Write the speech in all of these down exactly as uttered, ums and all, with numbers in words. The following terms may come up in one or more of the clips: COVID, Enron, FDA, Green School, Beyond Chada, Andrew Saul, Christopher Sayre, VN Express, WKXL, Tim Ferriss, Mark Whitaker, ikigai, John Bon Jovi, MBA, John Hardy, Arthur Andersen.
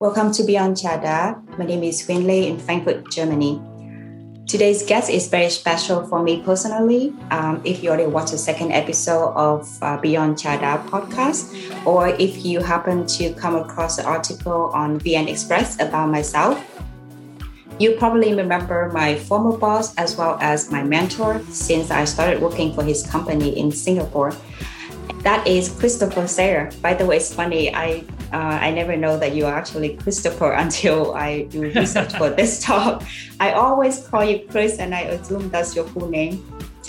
Welcome to Beyond Chada. My name is Winley in Frankfurt, Germany. Today's guest is very special for me personally. Um, if you already watched the second episode of uh, Beyond Chada podcast, or if you happen to come across an article on V N Express about myself, you probably remember my former boss as well as my mentor since I started working for his company in Singapore. That is Christopher Sayre. By the way, it's funny, I uh, I never know that you are actually Christopher until I do research for this talk. I always call you Chris and I assume that's your full name.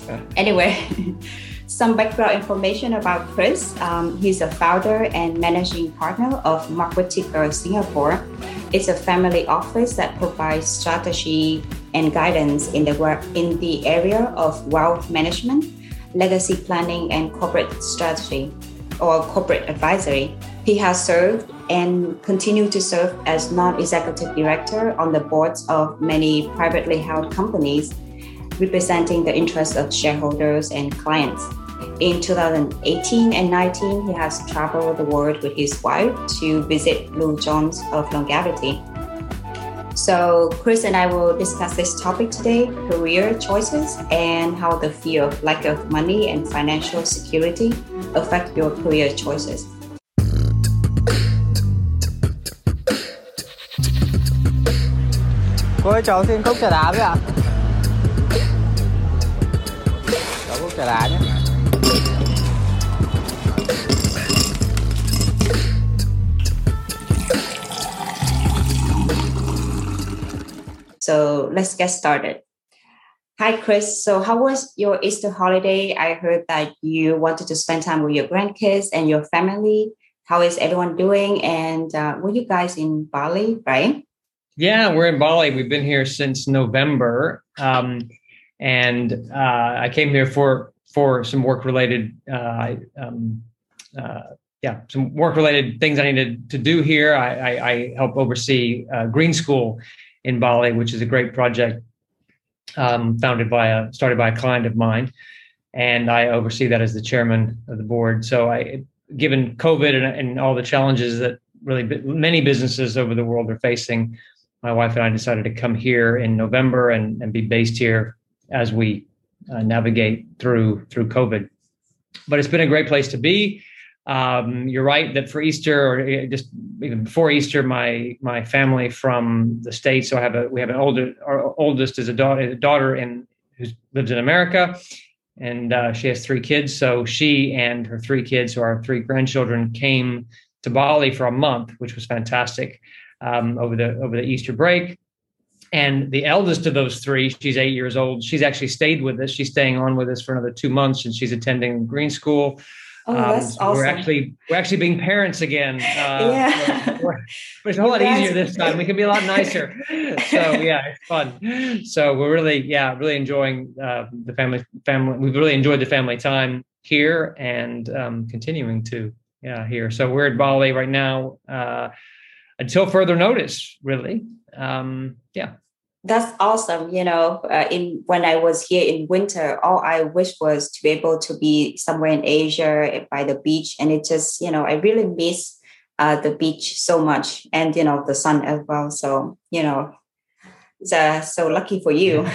Yeah. Anyway, some background information about Chris. Um, he's a founder and managing partner of Mark Whitaker Singapore. It's a family office that provides strategy and guidance in the work in the area of wealth management, legacy planning and corporate strategy or corporate advisory. He has served and continued to serve as non-executive director on the boards of many privately held companies, representing the interests of shareholders and clients. In two thousand eighteen and nineteen, he has traveled the world with his wife to visit Lou Johns of longevity. So Chris and I will discuss this topic today, career choices and how the fear of lack of money and financial security affect your career choices. Cô ơi, cháu xin cốc trà đá với ạ. Cháu cốc trà đá nhé. So let's get started. Hi, Chris. So how was your Easter holiday? I heard that you wanted to spend time with your grandkids and your family. How is everyone doing? And uh, were you guys in Bali, right? Yeah, we're in Bali. We've been here since November. Um, and uh, I came here for for some work-related uh, um, uh Yeah, some work-related things I needed to do here. I, I, I help oversee uh, Green School in Bali, which is a great project um, founded by a started by a client of mine, and I oversee that as the chairman of the board. So, I, given COVID and, and all the challenges that really many businesses over the world are facing, my wife and I decided to come here in November and, and be based here as we uh, navigate through through COVID. But it's been a great place to be. Um, you're right that for Easter, or just even before Easter, my my family from the States. So I have a we have an older our oldest is a daughter, a daughter in who lives in America, and uh, she has three kids. So she and her three kids, who are our three grandchildren, came to Bali for a month, which was fantastic um, over the over the Easter break. And the eldest of those three, she's eight years old. She's actually stayed with us. She's staying on with us for another two months, and she's attending Green School. Oh, that's um, so awesome. We're actually we're actually being parents again. Uh, yeah. We're, we're, but it's a whole lot easier this time. We can be a lot nicer. So yeah, it's fun. So we're really yeah really enjoying uh, the family family. We've really enjoyed the family time here and um, continuing to yeah here. So we're at Bali right now uh, until further notice. Really, um, yeah. That's awesome. You know, uh, in when I was here in winter, all I wished was to be able to be somewhere in Asia by the beach. And it just, you know, I really miss uh, the beach so much and, you know, the sun as well. So, you know, it's uh, so lucky for you.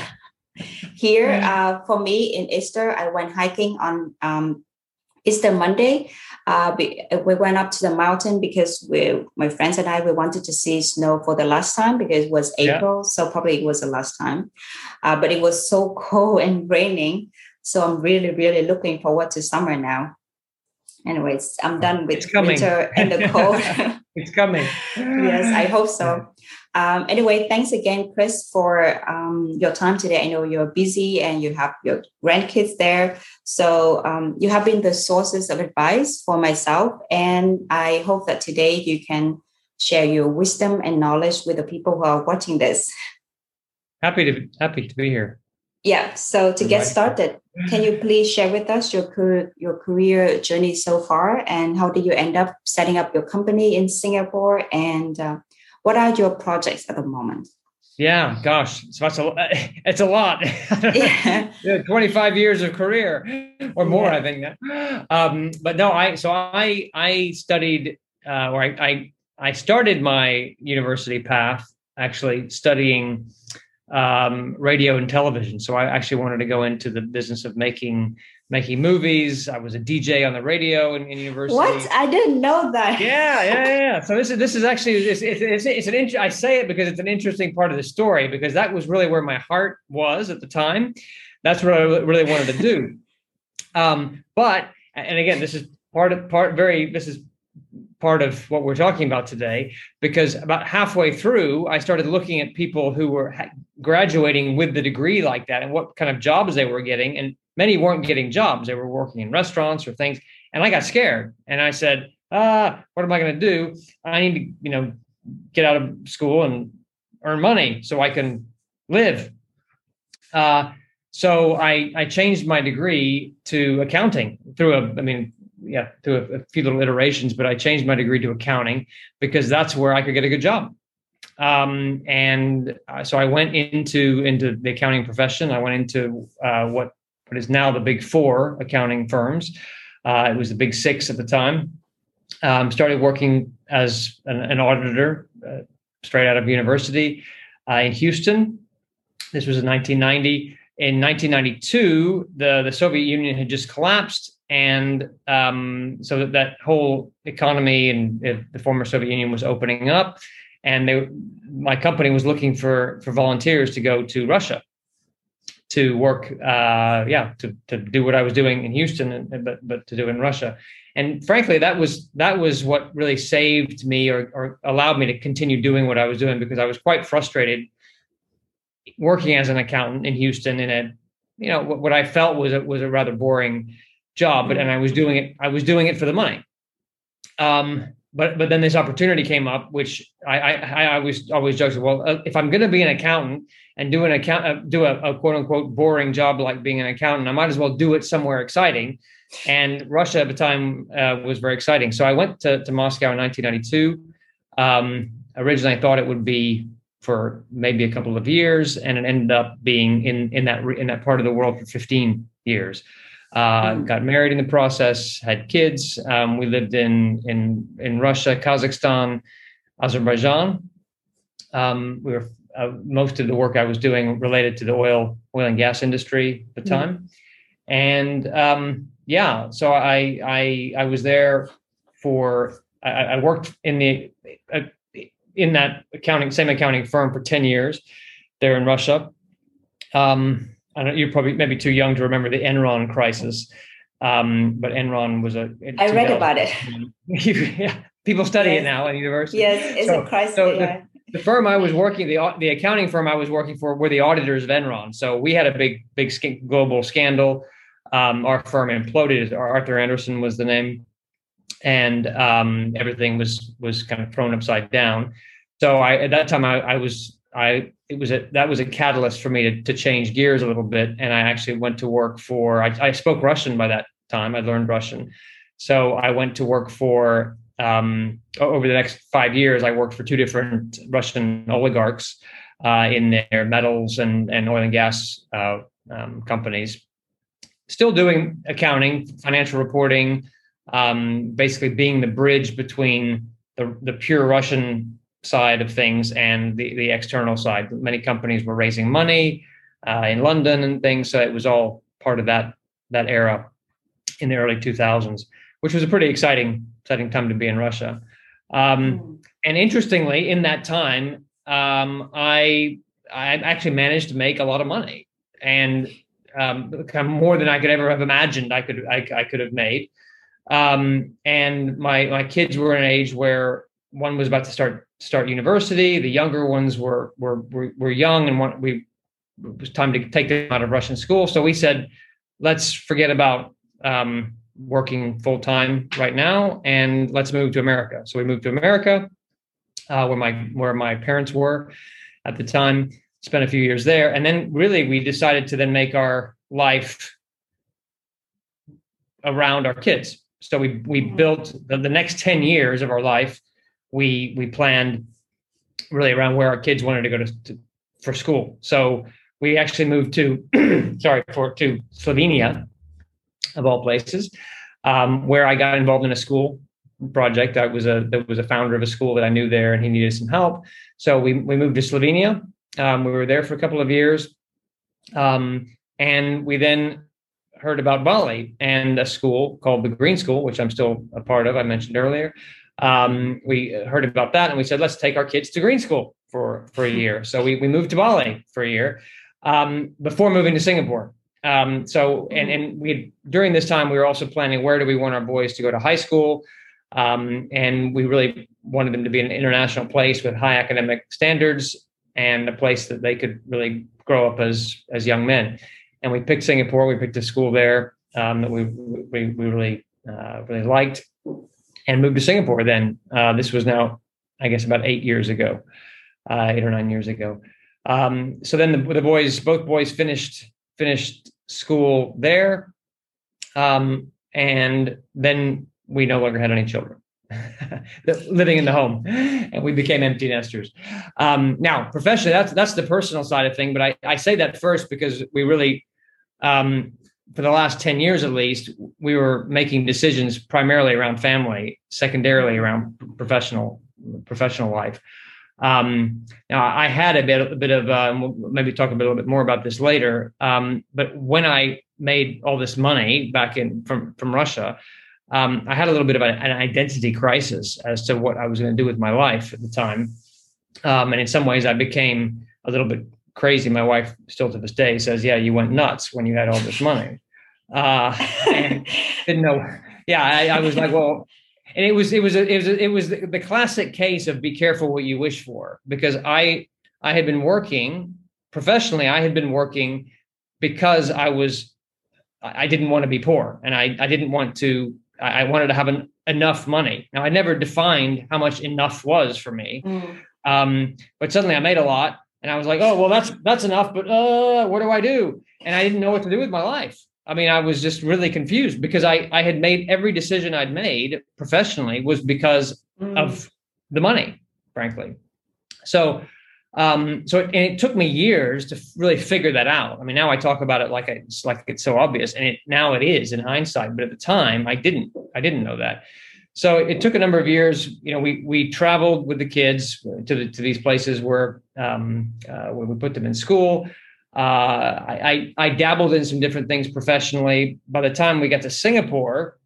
Here, uh, for me in Easter, I went hiking on um, Easter Monday. Uh, we, we went up to the mountain because we, my friends and I, we wanted to see snow for the last time because it was April. Yeah. So probably it was the last time, uh, but it was so cold and raining. So I'm really, really looking forward to summer now. Anyways, I'm done with winter and the cold. It's coming. Yes, I hope so. Um, anyway, thanks again, Chris, for um, your time today. I know you're busy and you have your grandkids there. So um, you have been the sources of advice for myself. And I hope that today you can share your wisdom and knowledge with the people who are watching this. Happy to happy to be here. Yeah. So to get started, can you please share with us your career, your career journey so far and how did you end up setting up your company in Singapore and uh, what are your projects at the moment? Yeah, gosh, so that's a, it's a lot. Yeah. twenty-five years of career or more, yeah. I think. Um, but no, I so I I studied uh, or I, I I started my university path actually studying um, radio and television. So I actually wanted to go into the business of making making movies. I was a D J on the radio in, in university. What? I didn't know that. Yeah, yeah, yeah. So this is this is actually it's it's, it's, it's an int- I say it because it's an interesting part of the story, because that was really where my heart was at the time. That's what I really wanted to do. Um, but and again, this is part of part very this is. part of what we're talking about today, because about halfway through, I started looking at people who were ha- graduating with the degree like that and what kind of jobs they were getting. And many weren't getting jobs. They were working in restaurants or things. And I got scared. And I said, ah, what am I going to do? I need to, you know, get out of school and earn money so I can live. Uh, so I, I changed my degree to accounting through a, I mean, yeah, through a, a few little iterations, but I changed my degree to accounting because that's where I could get a good job. Um, and uh, so I went into, into the accounting profession. I went into uh, what, what is now the big four accounting firms. Uh, it was the big six at the time. Um, started working as an, an auditor uh, straight out of university uh, in Houston. This was in nineteen ninety. In nineteen ninety-two, the, the Soviet Union had just collapsed. And um, so that, that whole economy and uh, the former Soviet Union was opening up, and they, my company was looking for for volunteers to go to Russia to work, uh, yeah, to to do what I was doing in Houston, and, but but to do in Russia. And frankly, that was that was what really saved me, or, or allowed me to continue doing what I was doing, because I was quite frustrated working as an accountant in Houston in a, you know, what, what I felt was a, was a rather boring job, but and I was doing it. I was doing it for the money. Um, but but then this opportunity came up, which I I, I always always joked, well, uh, if I'm going to be an accountant and do an account, uh, do a, a quote unquote boring job like being an accountant, I might as well do it somewhere exciting. And Russia at the time uh, was very exciting, so I went to, to Moscow in nineteen ninety-two. Um, originally, I thought it would be for maybe a couple of years, and it ended up being in in that in that part of the world for fifteen years. Uh, got married in the process, had kids. Um, we lived in in in Russia, Kazakhstan, Azerbaijan. Um, we were uh, most of the work I was doing related to the oil oil and gas industry at the time, mm-hmm. and um, yeah, so I I I was there for I, I worked in the uh, in that accounting same accounting firm for ten years there in Russia. Um, I don't, you're probably maybe too young to remember the Enron crisis, um, but Enron was a. I read about it. yeah, people study yes. it now at university. Yes, it's so, a crisis. So yeah. the, the firm I was working, the the accounting firm I was working for, were the auditors of Enron. So we had a big, big sc- global scandal. Um, our firm imploded. Arthur Andersen was the name, and um, everything was was kind of thrown upside down. So I at that time I, I was. I it was a that was a catalyst for me to, to change gears a little bit, and I actually went to work for I, I spoke Russian by that time. I learned Russian, so I went to work for um, over the next five years. I worked for two different Russian oligarchs uh, in their metals and and oil and gas uh, um, companies, still doing accounting, financial reporting, um, basically being the bridge between the the pure Russian side of things and the, the external side. Many companies were raising money uh, in London and things, so it was all part of that that era in the early two thousands, which was a pretty exciting exciting time to be in Russia. Um, and interestingly, in that time, um, I I actually managed to make a lot of money, and um, kind of more than I could ever have imagined I could I, I could have made. Um, and my my kids were an age where one was about to start. start university. The younger ones were were were, were young, and want, we it was time to take them out of Russian school. So we said, let's forget about um, working full time right now, and let's move to America. So we moved to America, uh, where my where my parents were at the time. Spent a few years there, and then really we decided to then make our life around our kids. So we we built the, the next ten years of our life. We we planned really around where our kids wanted to go to, to for school. So we actually moved to sorry for to Slovenia, of all places, um, where I got involved in a school project. I was a, there was a founder of a school that I knew there, and he needed some help. So we, we moved to Slovenia. Um, we were there for a couple of years. Um, and we then heard about Bali and a school called the Green School, which I'm still a part of, I mentioned earlier. Um, we heard about that and we said, let's take our kids to Green School for, for a year. So we, we moved to Bali for a year um, before moving to Singapore. Um, so, and, and we, during this time, we were also planning, where do we want our boys to go to high school? Um, and we really wanted them to be in an international place with high academic standards and a place that they could really grow up as, as young men. And we picked Singapore. We picked a school there um, that we, we, we really, uh, really liked, and moved to Singapore then. Uh, this was now, I guess, about eight years ago, uh, eight or nine years ago. Um, so then the, the boys, both boys finished, finished school there. Um, and then we no longer had any children living in the home, and we became empty nesters. Um, now, professionally, that's, that's the personal side of thing. But I, I say that first because we really, um, for the last ten years, at least, we were making decisions primarily around family, secondarily around professional, professional life. Um, now I had a bit, a bit of, um, we'll maybe talk a little bit more about this later. Um, but when I made all this money back in from, from Russia, um, I had a little bit of an identity crisis as to what I was going to do with my life at the time. Um, and in some ways I became a little bit crazy. My wife still to this day says, yeah, you went nuts when you had all this money. Uh, and didn't know. Yeah. I, I was like, well, and it was, it was, a, it was, a, it was the, the classic case of be careful what you wish for, because I, I had been working professionally. I had been working because I was, I didn't want to be poor, and I, I didn't want to, I wanted to have an, enough money. Now, I never defined how much enough was for me. Mm. Um, but suddenly I made a lot, and I was like, oh, well, that's, that's enough, but uh, what do I do? And I didn't know what to do with my life. I mean, I was just really confused because I, I had made every decision I'd made professionally was because mm. of the money, frankly. So, um, so it, and it took me years to really figure that out. I mean, now I talk about it like I, it's like it's so obvious, and it, now it is in hindsight, but at the time I didn't, I didn't know that. So it took a number of years. You know, we, we traveled with the kids to the, to these places where, um, uh, where we put them in school. Uh, I, I, I dabbled in some different things professionally. By the time we got to Singapore,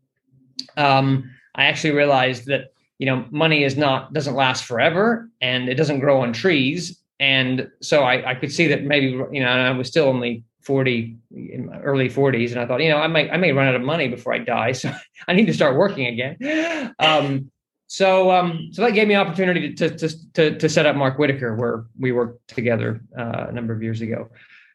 um, I actually realized that, you know, money is not, doesn't last forever, and it doesn't grow on trees. And so I, I could see that maybe, you know, I was still only forty, in my early forties. And I thought, you know, I might, I may run out of money before I die. So I need to start working again. Um, so, um, so that gave me an opportunity to, to, to, to set up Mark Whitaker, where we worked together uh, a number of years ago.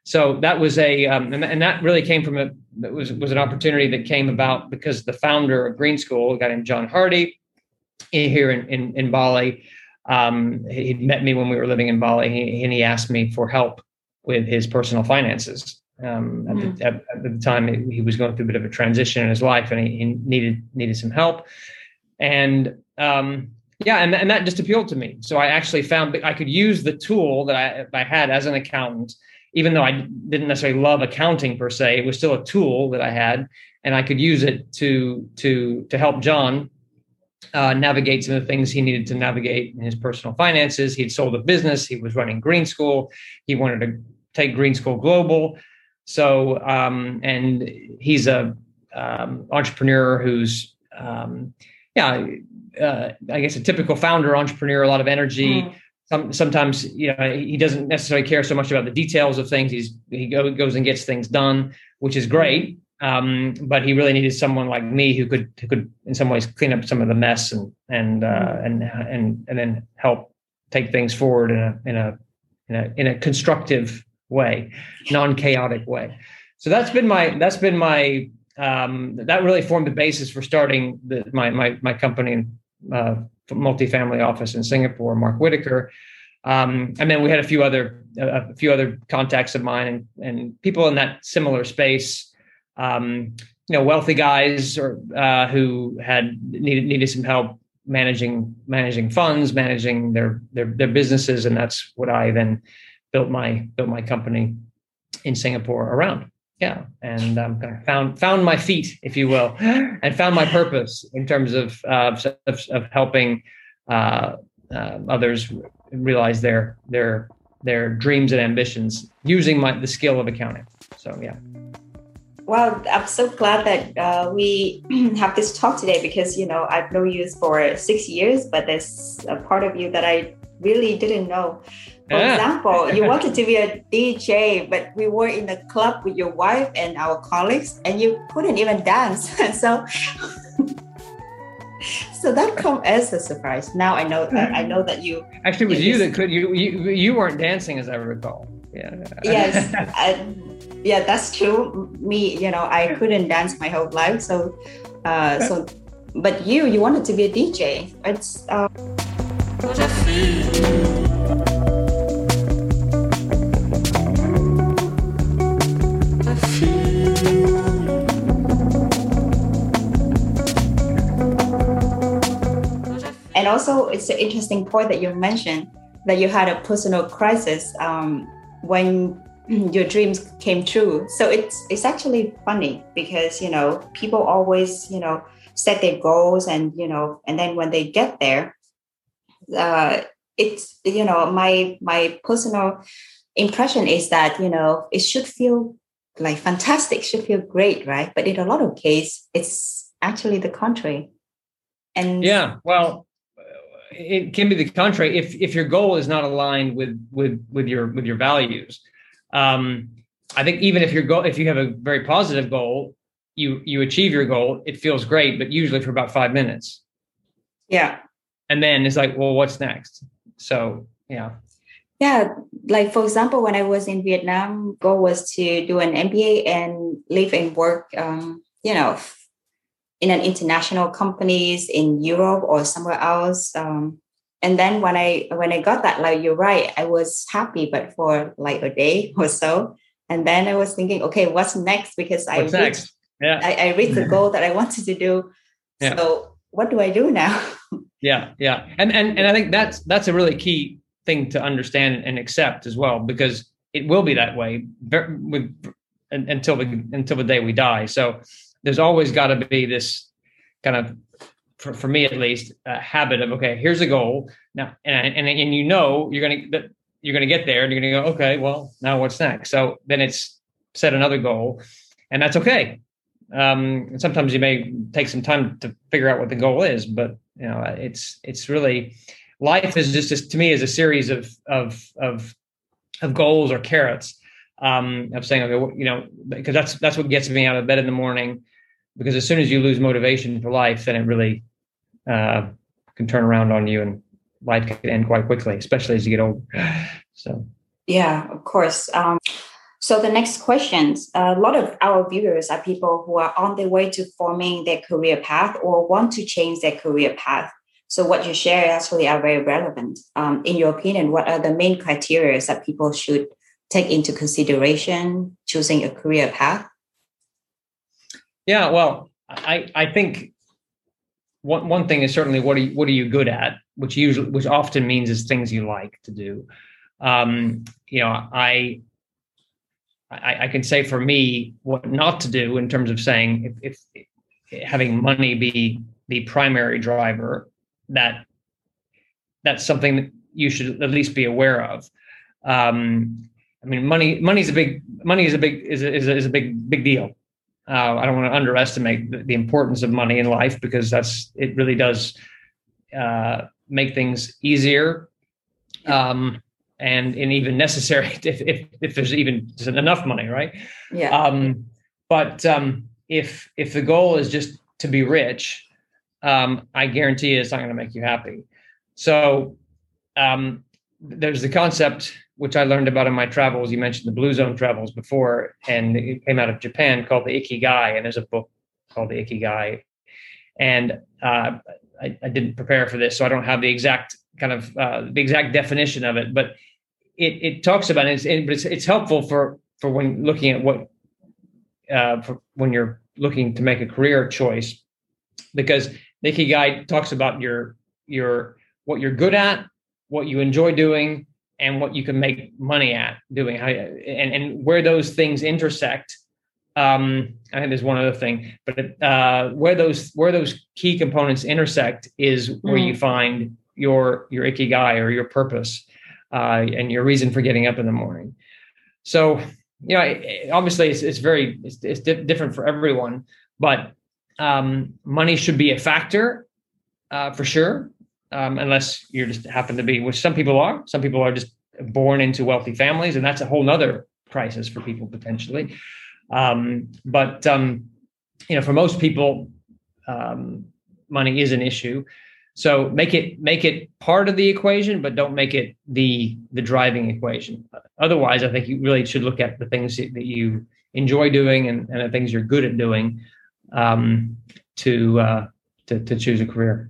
So that was a, um, and, and that really came from a, it was, was an opportunity that came about because the founder of Green School, a guy named John Hardy, in, here in, in, in Bali, Um, he met me when we were living in Bali, and he asked me for help with his personal finances. Um, at, mm. the, at, at the time, he was going through a bit of a transition in his life, and he, he needed needed some help. And um, yeah, and, and that just appealed to me. So I actually found that I could use the tool that I, I had as an accountant, even though I didn't necessarily love accounting per se. It was still a tool that I had, and I could use it to to to help John Uh, navigate some of the things he needed to navigate in his personal finances. He'd sold a business. He was running Green School. He wanted to take Green School global. So, um, and he's a um, entrepreneur who's, um, yeah, uh, I guess a typical founder entrepreneur, a lot of energy. Mm. Some, sometimes, you know, he doesn't necessarily care so much about the details of things. He's, he go, goes and gets things done, which is great. Um, but he really needed someone like me who could, who could in some ways clean up some of the mess and, and, uh, and, and, and then help take things forward in a, in a, in a, in a constructive way, non-chaotic way. So that's been my, that's been my, um, that really formed the basis for starting the, my, my, my company, uh, multifamily office in Singapore, Mark Whitaker. Um, and then we had a few other, a, a few other contacts of mine and, and people in that similar space. Um, you know, wealthy guys or, uh, who had needed, needed some help managing, managing funds, managing their, their, their businesses. And that's what I then built my, built my company in Singapore around. yeah, and um, kind of found found my feet, if you will, and found my purpose in terms of uh, of, of helping uh, uh, others realize their their their dreams and ambitions using my the skill of accounting. So yeah. Wow, I'm so glad that uh, we have this talk today because, you know, I've known you for six years, but there's a part of you that I really didn't know. For yeah. example, you wanted to be a D J, but we were in the club with your wife and our colleagues, and you couldn't even dance. so, so that come as a surprise. Now I know. Uh, I know that you actually it was you that could you you you weren't dancing, as I recall. Yeah. Yes. I, Yeah, that's true. Me, you know, I couldn't dance my whole life. So, uh, so, but you, you wanted to be a D J. It's. Uh... And also, it's an interesting point that you mentioned that you had a personal crisis um, when. Your dreams came true. So it's it's actually funny because, you know, people always, you know, set their goals and, you know, and then when they get there, uh, it's, you know, my my personal impression is that, you know, it should feel like fantastic, should feel great, right? But in a lot of cases, it's actually the contrary. And yeah, well, it can be the contrary if if your goal is not aligned with with with your with your values. Um, I think even if your goal, if you have a very positive goal, you you achieve your goal, it feels great, but usually for about five minutes. Yeah. And then it's like, well, what's next? So, yeah. Yeah. Like, for example, when I was in Vietnam, goal was to do an M B A and live and work, um, you know, in an international companies in Europe or somewhere else. Um, And then when I when I got that, like you're right, I was happy, but for like a day or so. And then I was thinking, okay, what's next? Because what's I reached, yeah. I, I reached the goal that I wanted to do. Yeah. So what do I do now? yeah, yeah, and and and I think that's that's a really key thing to understand and accept as well, because it will be that way with, until the until the day we die. So there's always got to be this kind of. For, for me, at least, a habit of, okay, here's a goal now. And, and, and you know, you're going to, you're going to get there and you're going to go, okay, well now what's next? So then it's set another goal and that's okay. Um, and sometimes you may take some time to figure out what the goal is, but you know, it's, it's really, life is just, just to me is a series of, of, of, of goals or carrots. Um, I'm saying, okay, well, you know, because that's, that's what gets me out of bed in the morning. Because as soon as you lose motivation for life, then it really uh, can turn around on you and life can end quite quickly, especially as you get older. So, yeah, of course. Um, so the next questions, a lot of our viewers are people who are on their way to forming their career path or want to change their career path. So what you share actually are very relevant. Um, in your opinion, what are the main criteria that people should take into consideration choosing a career path? Yeah, well, I, I think one one thing is certainly what are you, what are you good at, which usually which often means is things you like to do. Um, you know, I, I I can say for me what not to do in terms of saying if, if, if having money be the primary driver, that that's something that you should at least be aware of. Um, I mean, money money is a big money is a big is a, is a, is a big big deal. Uh, I don't want to underestimate the, the importance of money in life because that's it really does uh, make things easier um, and, and even necessary if, if, if there's even enough money, right? Yeah. Um, but um, if if the goal is just to be rich, um, I guarantee you it's not going to make you happy. So um, there's the concept which I learned about in my travels. You mentioned the Blue Zone travels before, and it came out of Japan called the Ikigai. And there's a book called the Ikigai. And uh, I, I didn't prepare for this, so I don't have the exact kind of uh, the exact definition of it. But it, it talks about it, but it's, it's helpful for for when looking at what uh, for when you're looking to make a career choice, because the Ikigai talks about your your what you're good at, what you enjoy doing, and what you can make money at doing, how, and, and where those things intersect Um, I think there's one other thing, but uh, where those where those key components intersect is where mm. you find your your ikigai, or your purpose, uh, and your reason for getting up in the morning. So, you know, it, it, obviously it's, it's very it's, it's di- different for everyone, but um, money should be a factor uh, for sure, um, unless you just happen to be, which some people are. Some people are just born into wealthy families, and that's a whole nother crisis for people potentially. Um, but, um, you know, for most people, um, money is an issue. So make it, make it part of the equation, but don't make it the, the driving equation. Otherwise, I think you really should look at the things that you enjoy doing and, and the things you're good at doing, um, to, uh, to, to choose a career.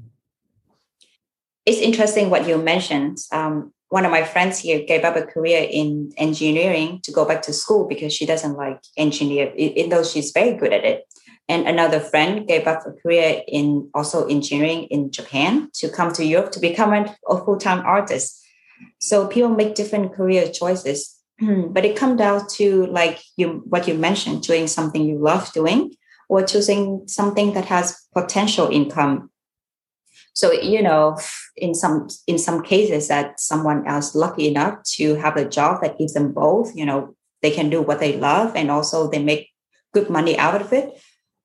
It's interesting what you mentioned. Um, one of my friends here gave up a career in engineering to go back to school because she doesn't like engineer, even though she's very good at it. And another friend gave up a career in also engineering in Japan to come to Europe to become a full-time artist. So people make different career choices, but it comes down to, like you, what you mentioned, doing something you love doing or choosing something that has potential income. So, you know, in some in some cases that someone else lucky enough to have a job that gives them both, you know, they can do what they love and also they make good money out of it.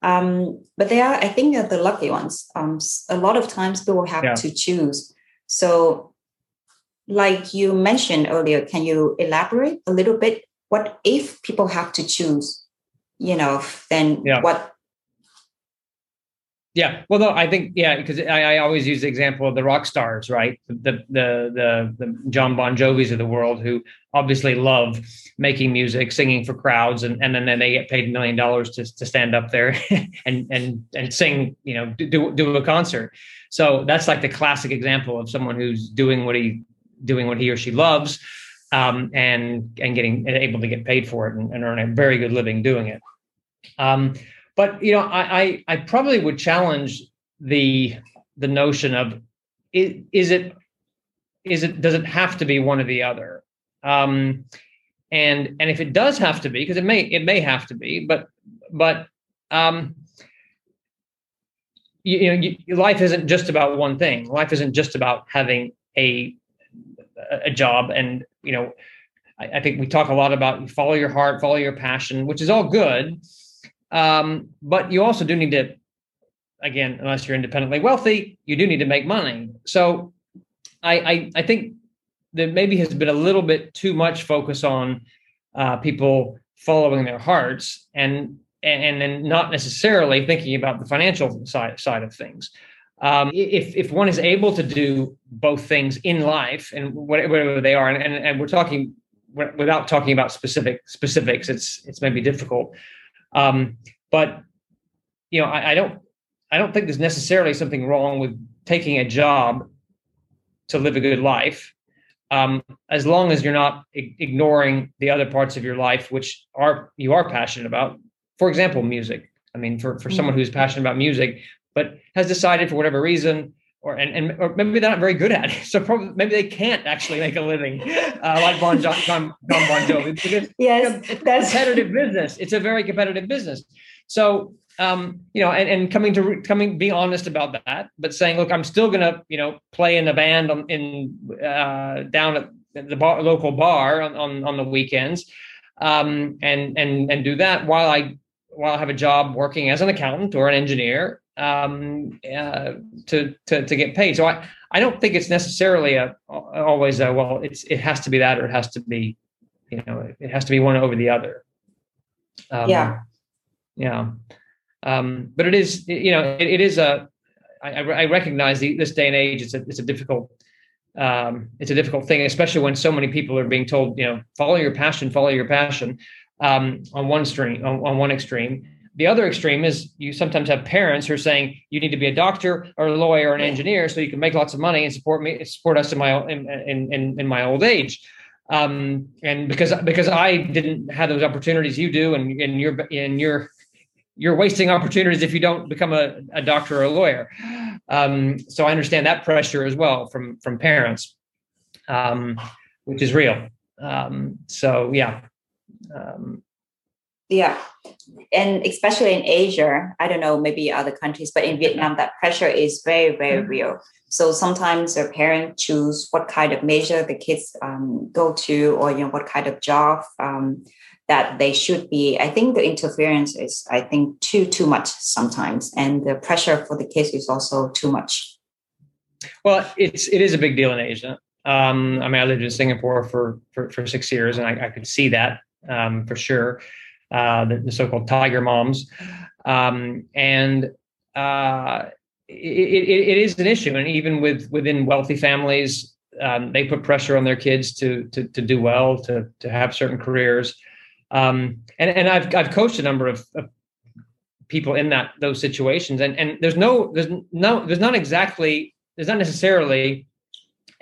Um, but they are, I think, are the lucky ones. Um, a lot of times people have yeah. to choose. So like you mentioned earlier, can you elaborate a little bit? What if people have to choose, you know, then yeah. what? Yeah, well, no, I think yeah, because I, I always use the example of the rock stars, right? The the the the John Bon Jovis of the world, who obviously love making music, singing for crowds, and and then they get paid a million dollars to to stand up there and and and sing, you know, do do a concert. So that's like the classic example of someone who's doing what he doing what he or she loves, um, and and getting able to get paid for it and, and earn a very good living doing it. Um, But, you know, I, I, I probably would challenge the the notion of is, is it is it does it have to be one or the other? Um, and and if it does have to be, because it may it may have to be, but but um, you, you know, you, life isn't just about one thing. Life isn't just about having a a job, and you know, I, I think we talk a lot about you follow your heart, follow your passion, which is all good. Um, but you also do need to, again, unless you're independently wealthy, you do need to make money. So I, I, I think there maybe has been a little bit too much focus on uh, people following their hearts and, and and not necessarily thinking about the financial side side of things. Um, if if one is able to do both things in life and whatever they are, and, and, and we're talking without talking about specific specifics, it's it's maybe difficult. Um, but you know, I, I don't, I don't think there's necessarily something wrong with taking a job to live a good life. Um, as long as you're not ig- ignoring the other parts of your life, which are, you are passionate about, for example, music. I mean, for, for someone who's passionate about music, but has decided for whatever reason, or, and, and, or maybe they're not very good at it. So probably maybe they can't actually make a living, uh, like Bon Jovi, John, John Bon Jovi. Because, yes, you know, that's a competitive business. It's a very competitive business. So, um, you know, and, and coming to coming, be honest about that, but saying, look, I'm still going to, you know, play in a band on, in, uh, down at the bar, local bar on, on, on the weekends. Um, and, and, and do that while I, while I have a job working as an accountant or an engineer, um, uh, to, to, to get paid. So I, I don't think it's necessarily a, always a, well, it's, it has to be that, or it has to be, you know, it has to be one over the other. Um, yeah. Yeah. Um, but it is, you know, it, it is a, I, I recognize the, this day and age, it's a, it's a difficult, um, it's a difficult thing, especially when so many people are being told, you know, follow your passion, follow your passion, um, on one stream, on, on one extreme. The other extreme is you sometimes have parents who are saying you need to be a doctor or a lawyer or an engineer so you can make lots of money and support me, support us in my in in, in my old age, um, and because because I didn't have those opportunities you do, and, and you're and you're you're wasting opportunities if you don't become a, a doctor or a lawyer. Um, so I understand that pressure as well from from parents, um, which is real. Um, so yeah. Um, Yeah. And especially in Asia, I don't know, maybe other countries, but in Vietnam, that pressure is very, very mm-hmm. real. So sometimes the parents choose what kind of major the kids um, go to, or, you know, what kind of job um, that they should be. I think the interference is, I think, too, too much sometimes. And the pressure for the kids is also too much. Well, it's, it is a big deal in Asia. Um, I mean, I lived in Singapore for, for, for six years and I, I could see that um, for sure. Uh, the, the so-called tiger moms. Um, and uh, it, it, it is an issue. And even with within wealthy families, um, they put pressure on their kids to to, to do well, to, to have certain careers. Um, and, and I've I've coached a number of, of people in that those situations. And and there's no there's no there's not exactly there's not necessarily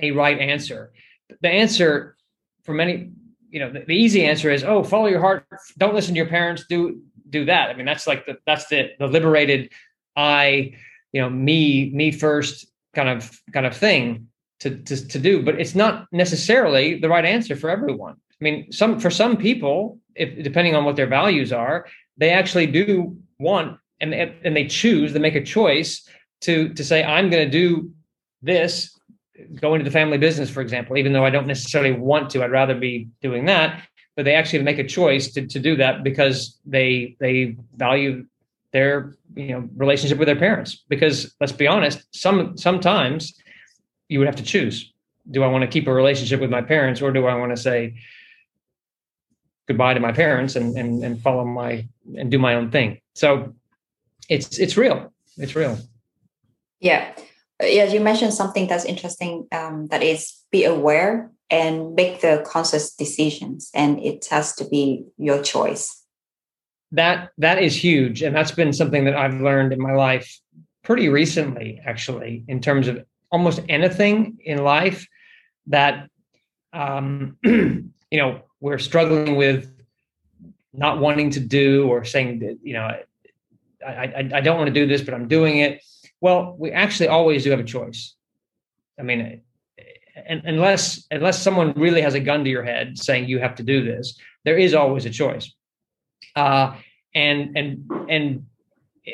a right answer. The answer for many, you know, the, the easy answer is, oh, follow your heart. Don't listen to your parents. Do, do that. I mean, that's like the, that's the, the liberated I, you know, me, me first kind of, kind of thing to, to, to do, but it's not necessarily the right answer for everyone. I mean, some, for some people, if depending on what their values are, they actually do want, and they, and they choose, they make a choice to, to say, I'm going to do this, go into the family business, for example, even though I don't necessarily want to, I'd rather be doing that, but they actually make a choice to, to do that because they, they value their, you know, relationship with their parents, because let's be honest, some, sometimes you would have to choose, do I want to keep a relationship with my parents, or do I want to say goodbye to my parents and, and, and follow my, and do my own thing. So it's, it's real. It's real. Yeah. Yeah, you mentioned something that's interesting, um, that is be aware and make the conscious decisions, and it has to be your choice. That that is huge. And that's been something that I've learned in my life pretty recently, actually, in terms of almost anything in life that, um, you know, we're struggling with not wanting to do, or saying that, you know, I, I, I don't want to do this, but I'm doing it. Well, we actually always do have a choice. I mean, unless unless someone really has a gun to your head saying you have to do this, there is always a choice. Uh, and and and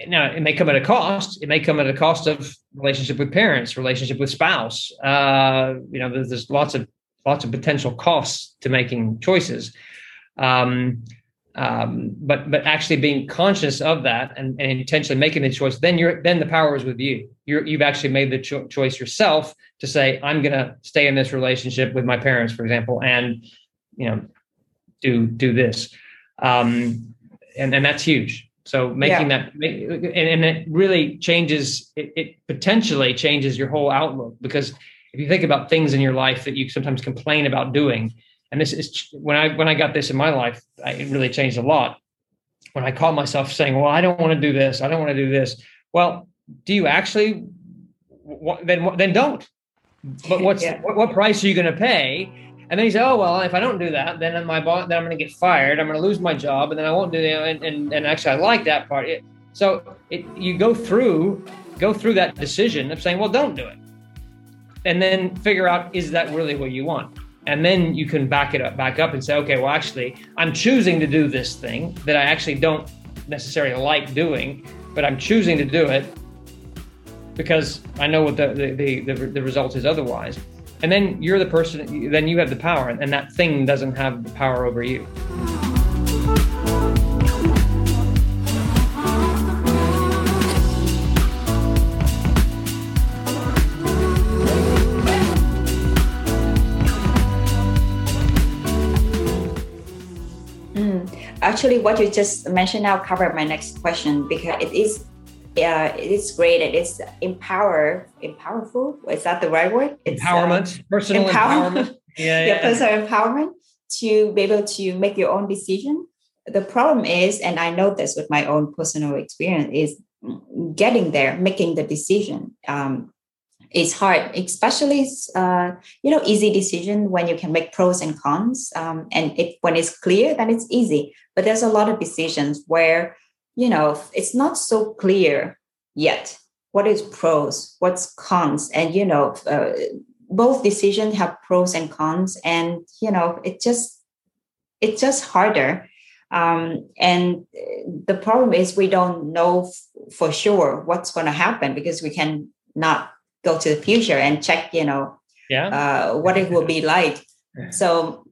now it may come at a cost. It may come at a cost of relationship with parents, relationship with spouse. Uh, you know, there's, there's lots of lots of potential costs to making choices. Um, Um, but but actually being conscious of that and, and intentionally making the choice, then you're then the power is with you. You're, you've actually made the cho- choice yourself to say, I'm going to stay in this relationship with my parents, for example, and you know, do do this, um, and and that's huge. So making yeah. that make, and, and it really changes. It, it potentially changes your whole outlook, because if you think about things in your life that you sometimes complain about doing. And this is when I when I got this in my life, I, it really changed a lot. When I caught myself saying, "Well, I don't want to do this. I don't want to do this." Well, do you actually? What, then then don't. But what's yeah. what, what price are you going to pay? And then you say, "Oh well, if I don't do that, then my boss, then I'm going to get fired. I'm going to lose my job, and then I won't do that." And and, and actually, I like that part. It, so it, you go through go through that decision of saying, "Well, don't do it," and then figure out, is that really what you want? And then you can back it up, back up and say, okay, well, actually, I'm choosing to do this thing that I actually don't necessarily like doing, but I'm choosing to do it because I know what the the, the, the result is otherwise. And then you're the person, then you have the power, and that thing doesn't have the power over you. Actually, what you just mentioned now covered my next question, because it is, uh, it is great. It is empower, empowerful. Is that the right word? It's, empowerment, uh, personal empower- empowerment. Yeah, yeah. Personal empowerment to be able to make your own decision. The problem is, and I know this with my own personal experience, is getting there, making the decision. Um, It's hard, especially, uh, you know, easy decision when you can make pros and cons. Um, and it, when it's clear, then it's easy. But there's a lot of decisions where, you know, it's not so clear yet. What is pros? What's cons? And, you know, uh, both decisions have pros and cons. And, you know, it just it's just harder. Um, and the problem is we don't know f- for sure what's going to happen, because we can not go to the future and check, you know, yeah. uh, what it will be like. Yeah. So,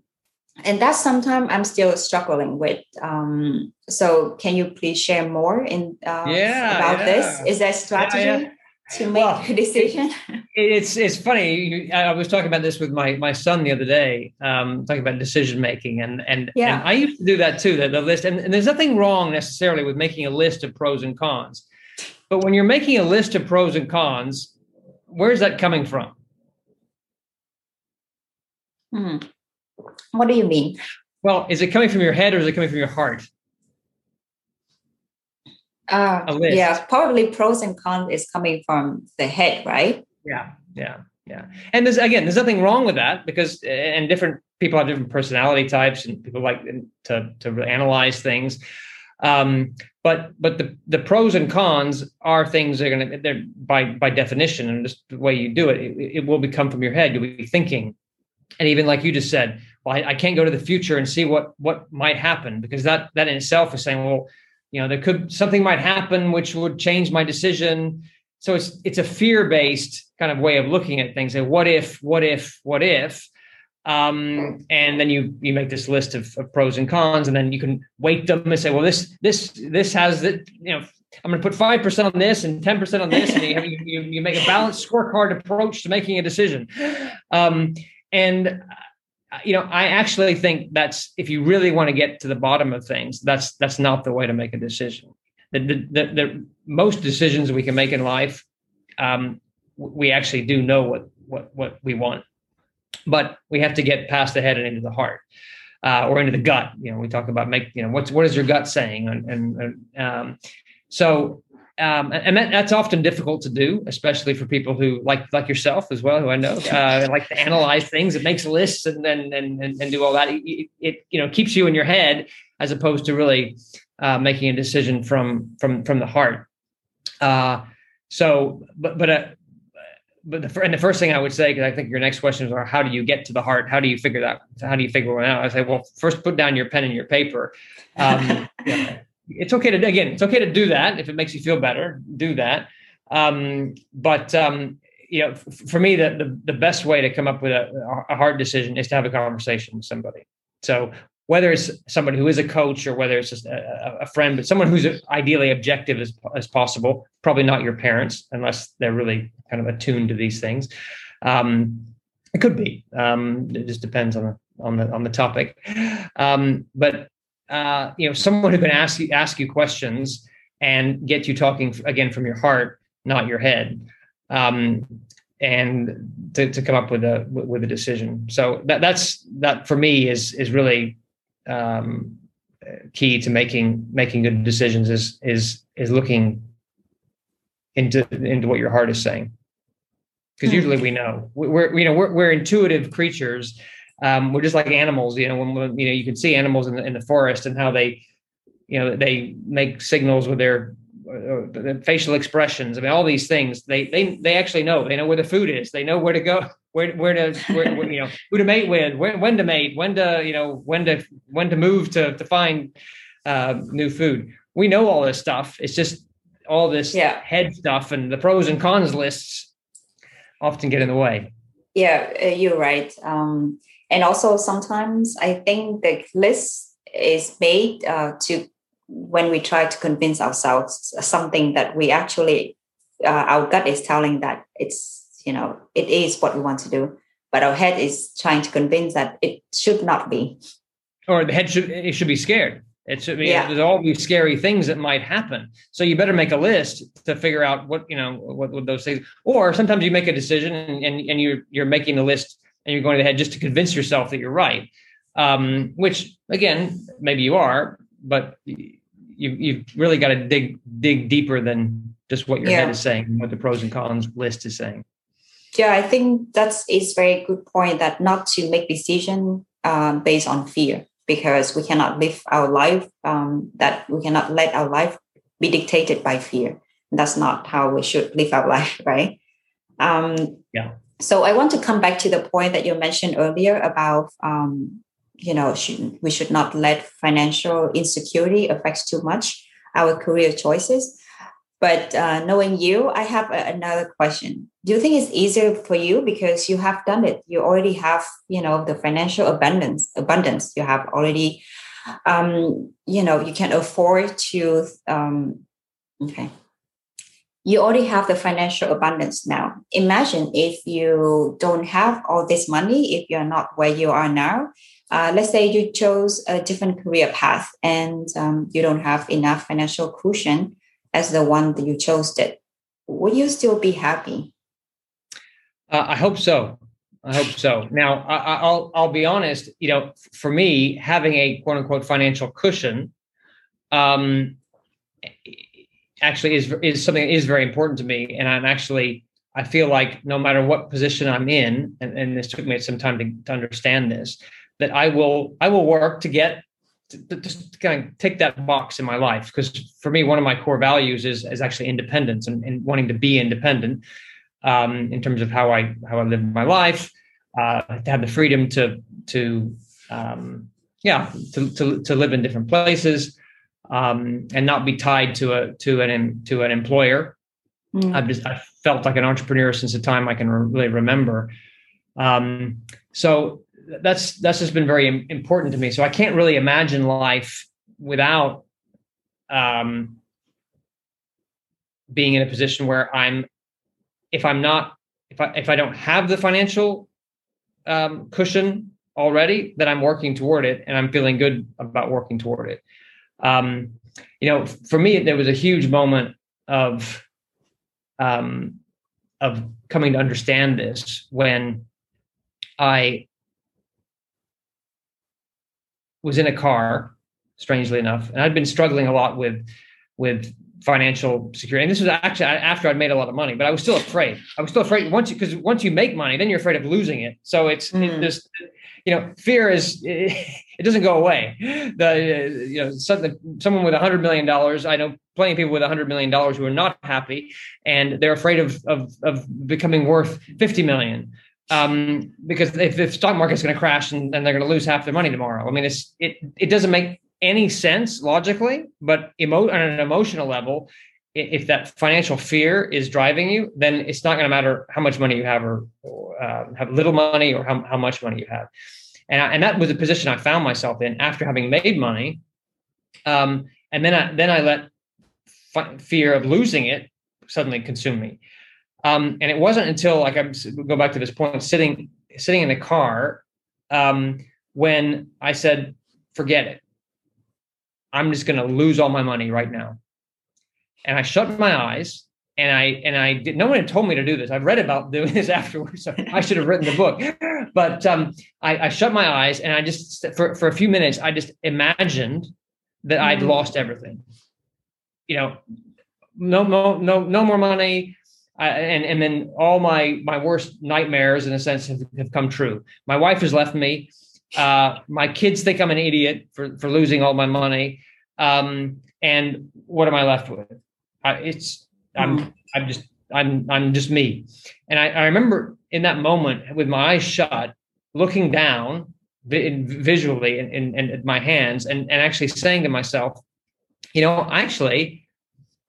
and that's sometimes I'm still struggling with. Um, so can you please share more in uh, yeah, about yeah. this? Is there strategy yeah, yeah. to make well, a decision? It's it's funny. I was talking about this with my, my son the other day, um, talking about decision making. And and, yeah. and I used to do that too, the, the list. And, and there's nothing wrong necessarily with making a list of pros and cons. But when you're making a list of pros and cons, where's that coming from? Hmm. What do you mean? Well, is it coming from your head or is it coming from your heart? Uh, a list. Yeah, probably pros and cons is coming from the head, right? Yeah, yeah, yeah. And there's again, there's nothing wrong with that, because and different people have different personality types, and people like to to analyze things. Um, but but the, the pros and cons are things that are going to they're by by definition, and just the way you do it, it, it will be come from your head. You'll be thinking. And even like you just said, well, I, I can't go to the future and see what, what might happen, because that, that in itself is saying, well, you know, there could, something might happen which would change my decision. So it's, it's a fear-based kind of way of looking at things. And what if, what if, what if, um, and then you, you make this list of, of pros and cons, and then you can weight them and say, well, this, this, this has the, you know, I'm going to put five percent on this and ten percent on this. And you, have, you, you make a balanced scorecard approach to making a decision. Um, And, you know, I actually think that's, if you really want to get to the bottom of things, that's that's not the way to make a decision. The, the, the, the most decisions we can make in life, um, we actually do know what, what, what we want, but we have to get past the head and into the heart, uh, or into the gut. You know, we talk about make, you know, what's, what is your gut saying? And, and, and um, so, Um, and that, that's often difficult to do, especially for people who like like yourself as well, who I know uh, like to analyze things. It makes lists and and and, and do all that. It, it you know keeps you in your head as opposed to really uh, making a decision from from from the heart. Uh, so, but but uh, but the, and the first thing I would say, because I think your next questions are, how do you get to the heart? How do you figure that? How do you figure one out? I say, well, first put down your pen and your paper. Um, yeah. It's okay to, again, it's okay to do that. If it makes you feel better, do that. Um, but, um, you know, f- for me, the, the the best way to come up with a, a hard decision is to have a conversation with somebody. So whether it's somebody who is a coach or whether it's just a, a friend, but someone who's ideally objective as, as possible, probably not your parents, unless they're really kind of attuned to these things. Um, it could be, um, it just depends on the, on the, on the topic. Um, but, Uh, you know, someone who can ask you ask you questions and get you talking again from your heart, not your head, um, and to, to come up with a with a decision. So that that's that for me is is really um, key to making making good decisions is is is looking into into what your heart is saying, because usually we know we're you know we're, we're intuitive creatures. Um, we're just like animals, you know, when, when, you know, you can see animals in the, in the forest and how they, you know, they make signals with their, uh, their facial expressions. I mean, all these things, they, they, they actually know, they know where the food is. They know where to go, where, where to, where, where, you know, who to mate with, where, when to mate, when to, you know, when to, when to move to, to find, uh, new food. We know all this stuff. It's just all this yeah. head stuff, and the pros and cons lists often get in the way. Yeah, you're right. Um, And also sometimes I think the list is made uh, to when we try to convince ourselves something that we actually, uh, our gut is telling that it's, you know, it is what we want to do. But our head is trying to convince that it should not be. Or the head should, it should be scared. It should be, yeah. There's all these scary things that might happen. So you better make a list to figure out what, you know, what, what those things, or sometimes you make a decision and, and, and you're, you're making the list and you're going to the head just to convince yourself that you're right, um, which, again, maybe you are, but you, you've really got to dig dig deeper than just what your yeah. head is saying, what the pros and cons list is saying. Yeah, I think that's is very good point, that not to make decision um, based on fear, because we cannot live our life, um, that we cannot let our life be dictated by fear. That's not how we should live our life, right? Um, yeah. So I want to come back to the point that you mentioned earlier about um, you know, should, we should not let financial insecurity affect too much our career choices. But uh, knowing you, I have a, another question. Do you think it's easier for you because you have done it? You already have, you know, the financial abundance. Abundance you have already. Um, you know, you can afford to. Um, okay, you already have the financial abundance now. Imagine if you don't have all this money. If you're not where you are now, uh, let's say you chose a different career path and um, you don't have enough financial cushion as the one that you chose did, would you still be happy? Uh, I hope so. I hope so. Now, I, I'll I'll be honest. You know, for me, having a quote unquote financial cushion, um, actually is is something that is very important to me. And I'm actually I feel like no matter what position I'm in, and, and this took me some time to, to understand this, that I will I will work to get. To just kind of take that box in my life, because for me, one of my core values is is actually independence and, and wanting to be independent um, in terms of how I how I live my life, uh, to have the freedom to to um, yeah to, to to live in different places um, and not be tied to a to an to an employer. Mm. I've just I've felt like an entrepreneur since the time I can really remember. Um, so. That's that's just been very important to me. So I can't really imagine life without um, being in a position where I'm, if I'm not, if I if I don't have the financial um, cushion already, then I'm working toward it, and I'm feeling good about working toward it. Um, you know, for me, there was a huge moment of um, of coming to understand this when I. was in a car, strangely enough, and I'd been struggling a lot with with financial security. And this was actually after I'd made a lot of money, but I was still afraid. I was still afraid once you because once you make money, then you're afraid of losing it. So it's mm. it just you know fear is it, it doesn't go away. The you know something, someone with a hundred million dollars, I know plenty of people with a hundred million dollars who are not happy, and they're afraid of of of becoming worth fifty million. Um, because if the stock market's going to crash and, and they're going to lose half their money tomorrow. I mean, it's, it, it doesn't make any sense logically, but emo- on an emotional level, if that financial fear is driving you, then it's not going to matter how much money you have or, or uh, have little money or how, how much money you have. And, I, and that was a position I found myself in after having made money. Um, and then I, then I let fi- fear of losing it suddenly consume me. Um, and it wasn't until, like, I go back to this point, sitting sitting in the car, um, when I said, "Forget it. I'm just going to lose all my money right now." And I shut my eyes, and I and I did, no one had told me to do this. I've read about doing this afterwards, so I should have written the book. But um, I, I shut my eyes, and I just for for a few minutes, I just imagined that I'd mm-hmm. lost everything. You know, no no no no more money. I, and, and then all my, my worst nightmares, in a sense, have, have come true. My wife has left me. Uh, my kids think I'm an idiot for, for losing all my money. Um, and what am I left with? I, it's I'm I'm just I'm I'm just me. And I, I remember in that moment, with my eyes shut, looking down visually in, in, in at my hands, and, and actually saying to myself, you know, actually,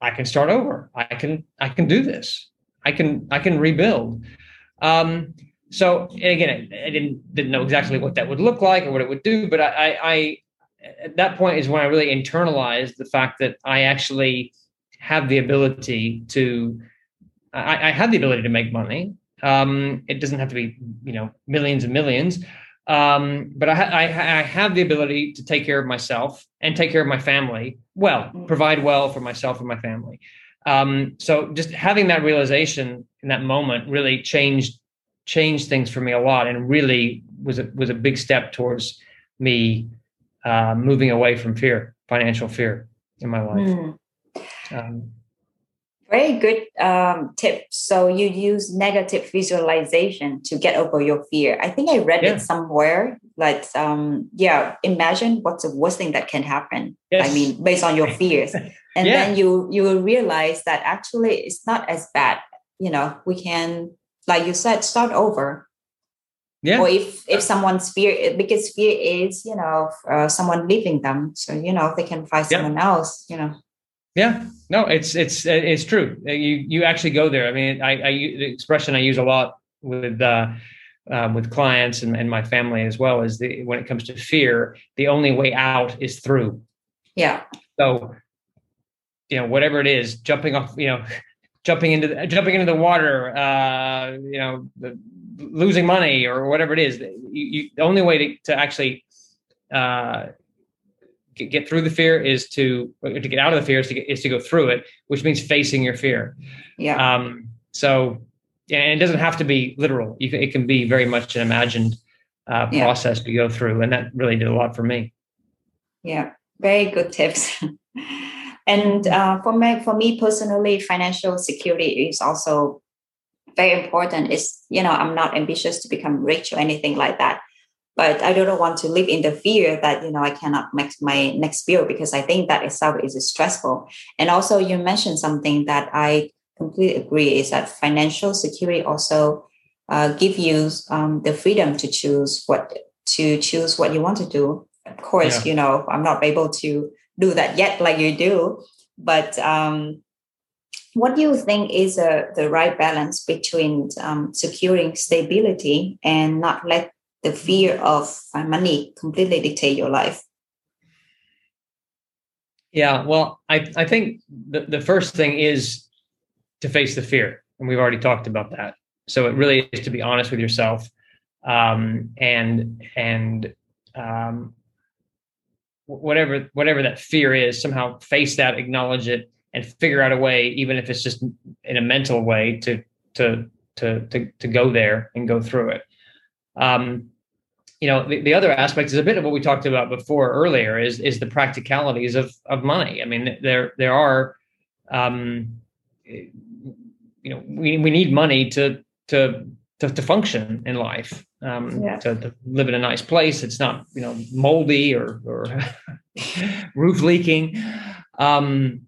I can start over. I can I can do this. I can I can rebuild. Um, so and again, I, I didn't didn't know exactly what that would look like or what it would do, but I, I, I at that point is when I really internalized the fact that I actually have the ability to I, I have the ability to make money. Um, it doesn't have to be you know millions and millions, um, but I, I, I have the ability to take care of myself and take care of my family well, provide well for myself and my family. Um, so just having that realization in that moment really changed changed things for me a lot, and really was a, was a big step towards me uh, moving away from fear, financial fear in my life. Mm. Um, Very good um, tip. So you use negative visualization to get over your fear. I think I read yeah. it somewhere. Like, um, yeah, imagine what's the worst thing that can happen. Yes. I mean, based on your fears. And yeah. then you you will realize that actually it's not as bad. You know, we can, like you said, start over. Yeah. Or if, if someone's fear, because fear is, you know, uh, someone leaving them. So, you know, they can find yeah. someone else, you know. Yeah, no, it's, it's, it's true. You, you actually go there. I mean, I, I, the expression I use a lot with, uh, um, with clients and, and my family as well is the, when it comes to fear, the only way out is through. Yeah. So, you know, whatever it is, jumping off, you know, jumping into the, jumping into the water, uh, you know, the, losing money or whatever it is, you, you, the only way to, to actually uh, get, get through the fear is to to get out of the fear is to get, is to go through it, which means facing your fear. Yeah. Um, so, and it doesn't have to be literal. You can, it can be very much an imagined uh, process yeah. to go through, and that really did a lot for me. Yeah, very good tips. And uh, for me, for me personally, financial security is also very important. Is, you know, I'm not ambitious to become rich or anything like that, but I don't want to live in the fear that, you know, I cannot make my next bill, because I think that itself is stressful. And also you mentioned something that I completely agree is that financial security also uh, give you um, the freedom to choose what to choose what you want to do. Of course, yeah. you know, I'm not able to do that yet like you do, but um what do you think is uh, the right balance between um, securing stability and not let the fear of money completely dictate your life? Yeah, well, I, I think the, the first thing is to face the fear. And we've already talked about that. So it really is to be honest with yourself. Um, and and um, whatever whatever that fear is, somehow face that, acknowledge it, and figure out a way, even if it's just in a mental way, to to to to, to go there and go through it. Um, you know, the, the other aspect is a bit of what we talked about before earlier. Is is the practicalities of of money. I mean, there there are, um, you know, we, we need money to to to, to function in life. Um, yeah. to, to live in a nice place. It's not, you know, moldy or or roof leaking. Um,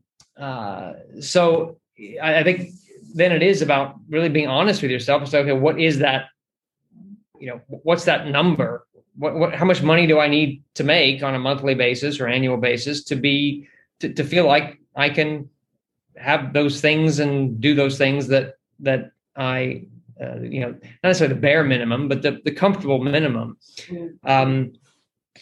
Uh, so I, I think then it is about really being honest with yourself and say, okay, what is that, you know, what's that number? What, what, how much money do I need to make on a monthly basis or annual basis to be, to, to feel like I can have those things and do those things that, that I, uh, you know, not necessarily the bare minimum, but the, the comfortable minimum. Mm-hmm. Um,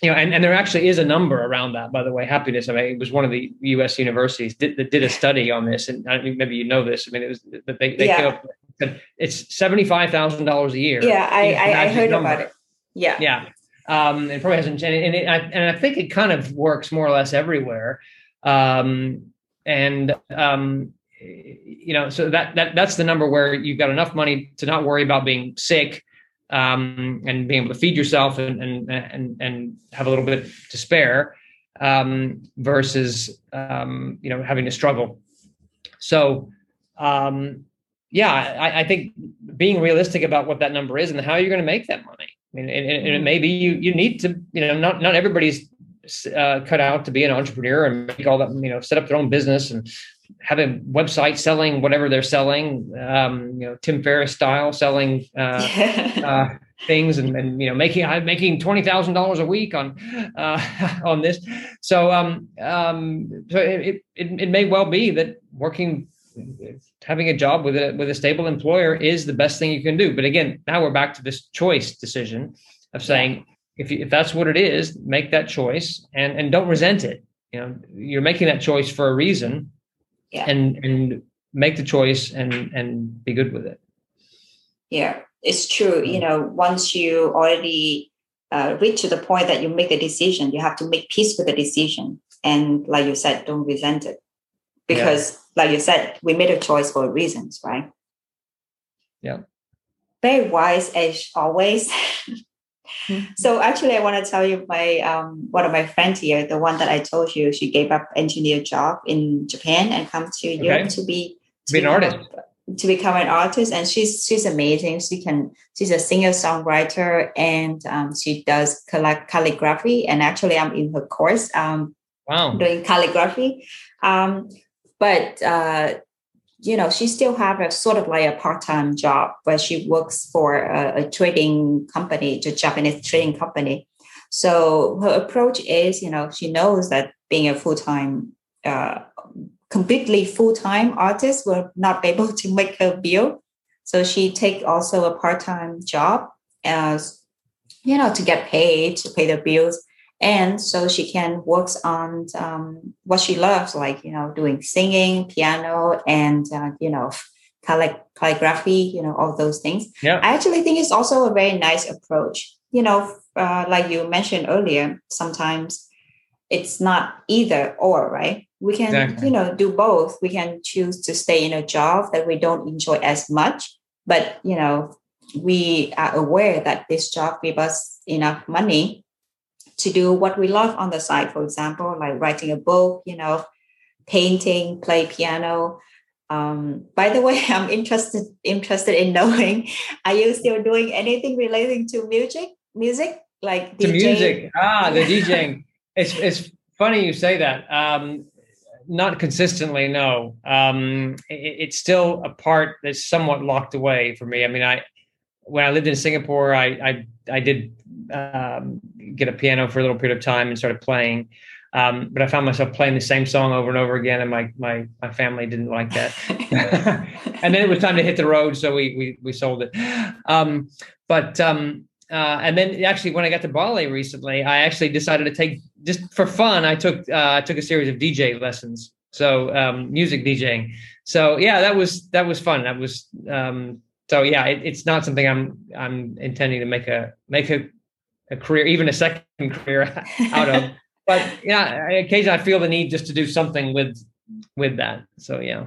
You know, and, and there actually is a number around that, by the way, happiness. I mean, it was one of the U S universities did, that did a study on this, and I mean, maybe you know this. I mean, it was that they, they yeah. came up with, it's seventy-five thousand dollars a year. Yeah, I, I, I heard number. about it. Yeah, yeah. Um, it probably hasn't, and, and, it, I, and I think it kind of works more or less everywhere. Um, and um, you know, so that that that's the number where you've got enough money to not worry about being sick. Um, and being able to feed yourself and and and and have a little bit to spare, um, versus um, you know, having to struggle. So, um, yeah, I, I think being realistic about what that number is and how you're going to make that money. I mean, and, and maybe you you need to, you know, not not everybody's uh, cut out to be an entrepreneur and make all that, you know, set up their own business and have a website selling whatever they're selling, um, you know, Tim Ferriss style, selling uh, yeah. uh, things and, and, you know, making I'm making twenty thousand dollars a week on uh, on this. So, um, um, so it, it it may well be that working, having a job with a with a stable employer is the best thing you can do. But again, now we're back to this choice decision of saying, yeah. if you, if that's what it is, make that choice and and don't resent it. You know, you're making that choice for a reason. Yeah. And and make the choice and, and be good with it. Yeah, it's true. You know, once you already uh, reach to the point that you make the decision, you have to make peace with the decision. And like you said, don't resent it. Because yeah. like you said, we made a choice for reasons, right? Yeah. Very wise as always. So actually, I want to tell you my um, one of my friends here, the one that I told you, she gave up engineer job in Japan and come to okay. Europe to be to be an artist, to become an artist. And she's she's amazing. She can she's a singer songwriter and um, she does call- calligraphy. And actually, I'm in her course. Um, wow, doing calligraphy. Um, but uh, you know, she still have a sort of like a part-time job where she works for a, a trading company, a Japanese trading company. So her approach is, you know, she knows that being a full-time, uh, completely full-time artist will not be able to make her bill. So she take also a part-time job as, you know, to get paid, to pay the bills. And so she can work on um, what she loves, like, you know, doing singing, piano, and, uh, you know, calligraphy, you know, all those things. Yeah. I actually think it's also a very nice approach. You know, uh, like you mentioned earlier, sometimes it's not either or, right? We can, exactly. you know, do both. We can choose to stay in a job that we don't enjoy as much, but, you know, we are aware that this job gives us enough money to do what we love on the side, for example, like writing a book, you know, painting, play piano. Um, by the way, I'm interested interested in knowing, are you still doing anything relating to music? Music, like to DJing? music. Ah, the DJing. It's it's funny you say that. Um, not consistently, no. Um, it, it's still a part that's somewhat locked away for me. I mean, I when I lived in Singapore, I I I did. Um, get a piano for a little period of time and started playing. Um, but I found myself playing the same song over and over again. And my, my, my family didn't like that. And then it was time to hit the road. So we, we, we sold it. Um, but, um, uh, and then actually when I got to Bali recently, I actually decided to take, just for fun, I took, uh, I took a series of D J lessons. So, um, music DJing. So yeah, that was, that was fun. That was, um, so yeah, it, it's not something I'm, I'm intending to make a, make a, a career, even a second career out of, but yeah, occasionally I feel the need just to do something with, with that. So, yeah.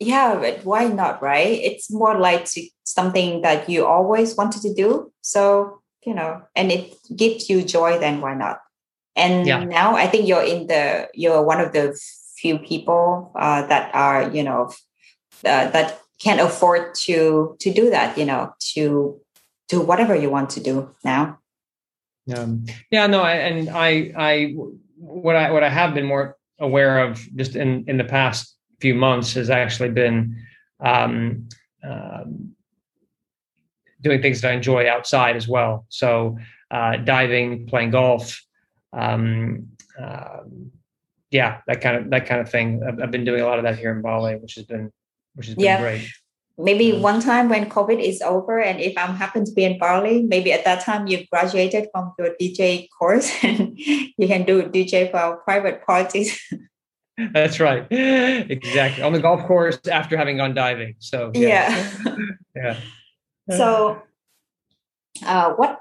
Yeah. But why not? Right. It's more like to, something that you always wanted to do. So, you know, and it gives you joy, then why not? And yeah. Now I think you're in the, you're one of the few people uh, that are, you know, uh, that can afford to, to do that, you know, to do whatever you want to do now. Um, yeah, no, I, and I, I, what I, what I have been more aware of just in, in the past few months has actually been, um, um, doing things that I enjoy outside as well. So, uh, diving, playing golf, um, uh, yeah, that kind of, that kind of thing. I've, I've been doing a lot of that here in Bali, which has been, which has been yeah. great. Maybe one time when COVID is over, and if I'm happen to be in Bali, maybe at that time you've graduated from your D J course and you can do D J for our private parties. That's right. Exactly. On the golf course after having gone diving. So, yeah. Yeah. yeah. So uh, what,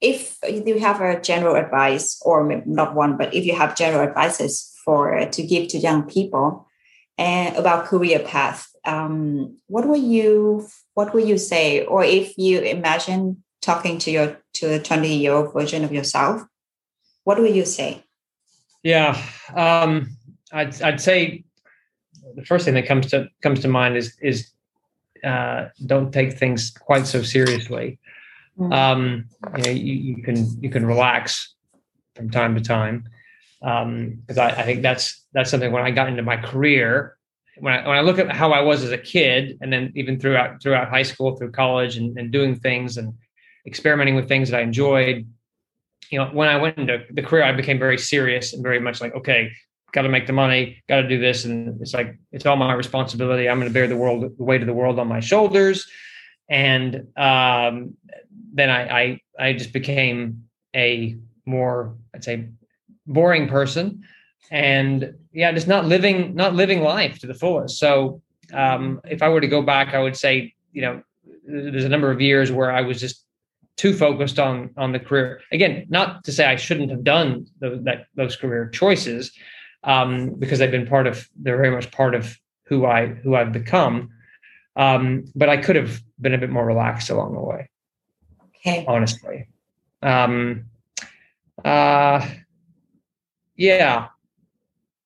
if you have a general advice, or not one, but if you have general advices for, to give to young people and about career path, um, what would you, what would you say? Or if you imagine talking to your, to a twenty year old version of yourself, what would you say? Yeah. Um, I'd, I'd say the first thing that comes to, comes to mind is, is, uh, don't take things quite so seriously. Mm-hmm. Um, you know, you, you can, you can relax from time to time. Um, cause I, I think that's, that's something when I got into my career, when I, when I look at how I was as a kid, and then even throughout, throughout high school, through college, and, and doing things and experimenting with things that I enjoyed, you know, when I went into the career, I became very serious and very much like, okay, got to make the money, got to do this. And it's like, it's all my responsibility. I'm going to bear the world, the weight of the world on my shoulders. And, um, then I, I, I just became a more, I'd say, boring person, and yeah, just not living, not living life to the fullest. So, um, if I were to go back, I would say, you know, there's a number of years where I was just too focused on, on the career. Again, not to say I shouldn't have done those, that, those career choices, um, because they've been part of, they're very much part of who I, who I've become. Um, but I could have been a bit more relaxed along the way. Okay. Honestly. Um, uh, Yeah,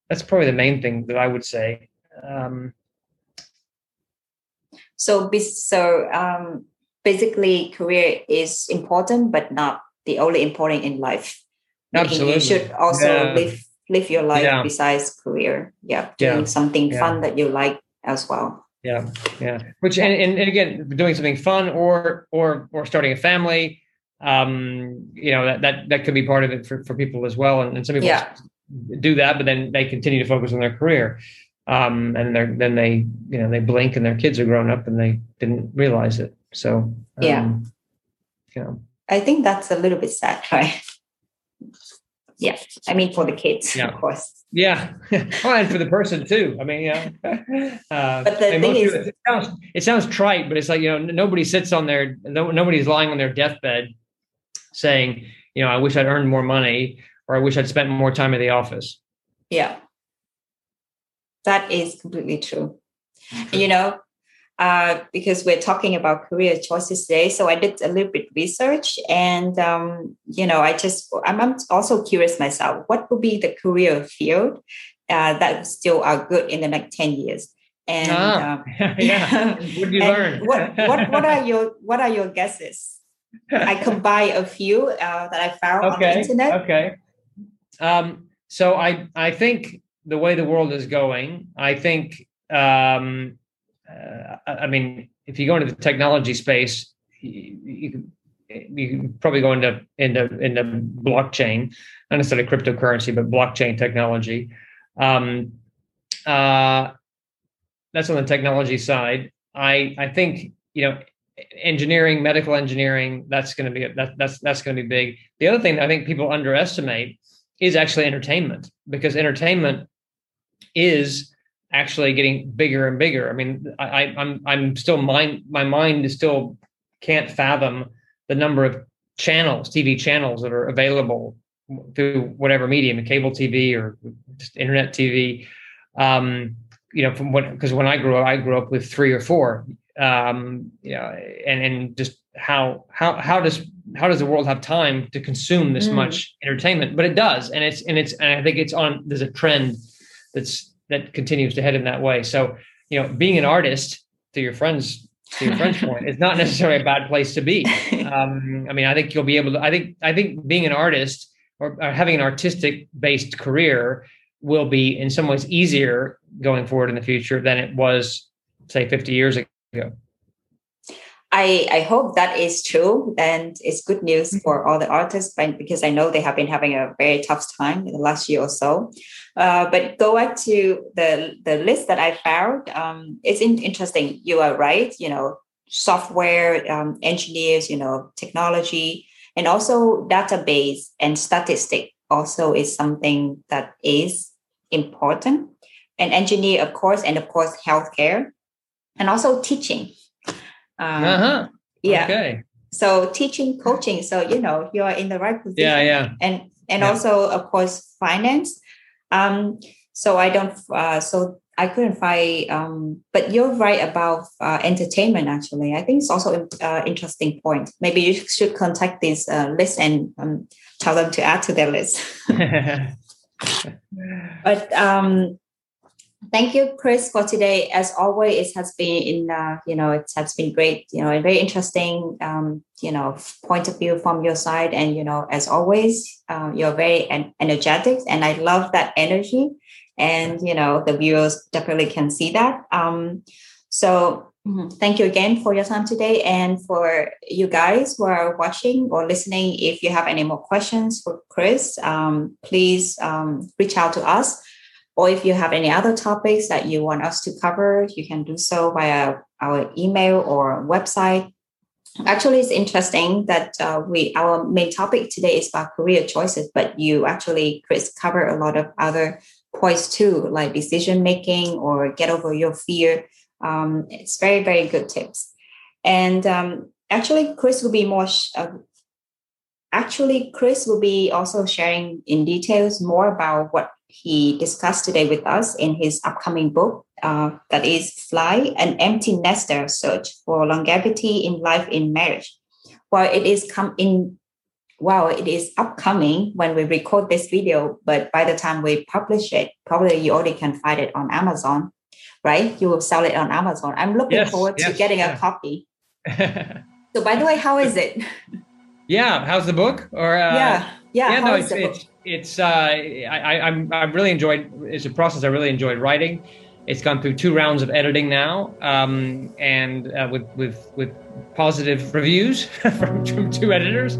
that's probably the main thing that I would say. Um, so, so um, basically, career is important, but not the only important in life. Absolutely, you should also yeah. live live your life yeah. besides career. Yeah, doing yeah. something yeah. fun that you like as well. Yeah, yeah. Which and, and, and again, doing something fun or or or starting a family, um, you know, that that that could be part of it for, for people as well. And, and some people yeah. do that, but then they continue to focus on their career, um, and they're, then they you know they blink and their kids are grown up and they didn't realize it. So um, yeah, you know, I think that's a little bit sad, right? Yeah, I mean for the kids, yeah. of course. Yeah, well, and for the person too. I mean, yeah. Uh, but the thing is, it sounds, it sounds trite, but it's like you know, nobody sits on their, no, nobody's lying on their deathbed, saying, you know, I wish I'd earned more money, or I wish I'd spent more time in the office. Yeah, that is completely true. Mm-hmm. You know, uh, because we're talking about career choices today, so I did a little bit research, and um, you know, I just I'm, I'm also curious myself. What would be the career field uh, that still are good in the next ten years? And ah, um, yeah, what did you learn? what what what are your what are your guesses? I combined a few uh, that I found okay, on the internet. Okay. Um, so I, I think the way the world is going, I think, um, uh, I mean, if you go into the technology space, you, you, you could probably go into, into, into blockchain, not necessarily cryptocurrency, but blockchain technology. Um, uh, that's on the technology side. I, I think, you know, engineering, medical engineering, that's going to be, that, that's, that's going to be big. The other thing that I think people underestimate is actually entertainment, because entertainment is actually getting bigger and bigger. I mean, I, I'm, I'm still mind, my mind is still can't fathom the number of channels, T V channels that are available through whatever medium, cable T V or just internet T V. Um, you know, from when, cause when I grew up, I grew up with three or four. Um, you know, and, and just how, how, how does, how does the world have time to consume this mm. much entertainment? But it does. And it's, and it's, and I think it's on, there's a trend that's, that continues to head in that way. So, you know, being an artist to your friends, to your friend's point, is not necessarily a bad place to be. Um, I mean, I think you'll be able to, I think, I think being an artist or, or having an artistic based career will be in some ways easier going forward in the future than it was, say, fifty years ago. Yeah. I, I hope that is true, and it's good news for all the artists, because I know they have been having a very tough time in the last year or so. Uh, but go back to the, the list that I found. Um, it's in, interesting. You are right. You know, software um, engineers, you know, technology, and also database and statistic also is something that is important. And engineer, of course, and of course, healthcare. And also teaching. Um, uh-huh. Yeah. Okay. So teaching, coaching. So, you know, you are in the right position. Yeah, yeah. And and yeah. also, of course, finance. Um, so I don't, uh, so I couldn't find, um, but you're right about uh, entertainment, actually. I think it's also an uh, interesting point. Maybe you should contact this uh, list and um, tell them to add to their list. But, um, thank you, Chris, for today. As always, it has been, in, uh, you know, it has been great, you know, a very interesting, um, you know, point of view from your side. And, you know, as always, uh, you're very en- energetic, and I love that energy. And, you know, the viewers definitely can see that. Um, so mm-hmm. thank you again for your time today. And for you guys who are watching or listening, if you have any more questions for Chris, um, please um, reach out to us. Or if you have any other topics that you want us to cover, you can do so via our email or website. Actually, it's interesting that uh, we our main topic today is about career choices, but you actually, Chris, cover a lot of other points too, like decision making or get over your fear. Um, it's very, very good tips. And um, actually, Chris will be more... Sh- uh, Actually, Chris will be also sharing in details more about what he discussed today with us in his upcoming book, uh, that is Fly, An Empty Nester Search for Longevity in Life in Marriage. While it is come in, while it is upcoming when we record this video, but by the time we publish it, probably you already can find it on Amazon, right? You will sell it on Amazon. I'm looking yes, forward yes, to getting yeah. a copy. So by the way, how is it? Yeah, how's the book? Or uh, yeah, yeah, yeah no, it's it's, it's uh, I, I I'm I really enjoyed. It's a process I really enjoyed writing. It's gone through two rounds of editing now, um, and uh, with with with positive reviews from, from two editors.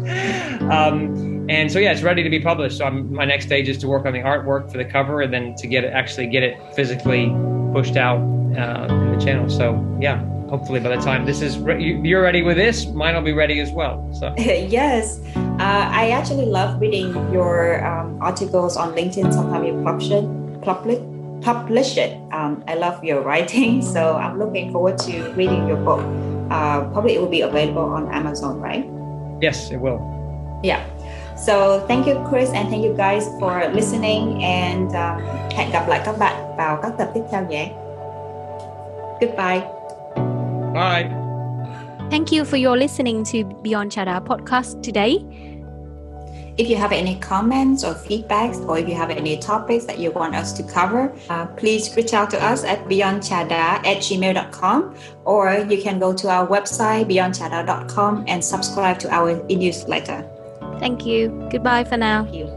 Um, and so yeah, it's ready to be published. So I'm, my next stage is to work on the artwork for the cover, and then to get it, actually get it physically pushed out uh, in the channel. So yeah, hopefully by the time this is re- you're ready with this, mine will be ready as well. So yes, uh, I actually love reading your um, articles on LinkedIn. Sometimes you publish it. Public. Publish it. Um, I love your writing, so I'm looking forward to reading your book. Uh, probably it will be available on Amazon, right? Yes, it will. Yeah. So thank you, Chris, and thank you guys for listening. And um, hẹn gặp lại các bạn vào các tập tiếp theo nhé. Goodbye. Bye. Thank you for your listening to Beyond Chada podcast today. If you have any comments or feedbacks, or if you have any topics that you want us to cover, uh, please reach out to us at beyondchada at gmail dot com, or you can go to our website beyondchada dot com and subscribe to our e-newsletter. Thank you. Goodbye for now. Thank you.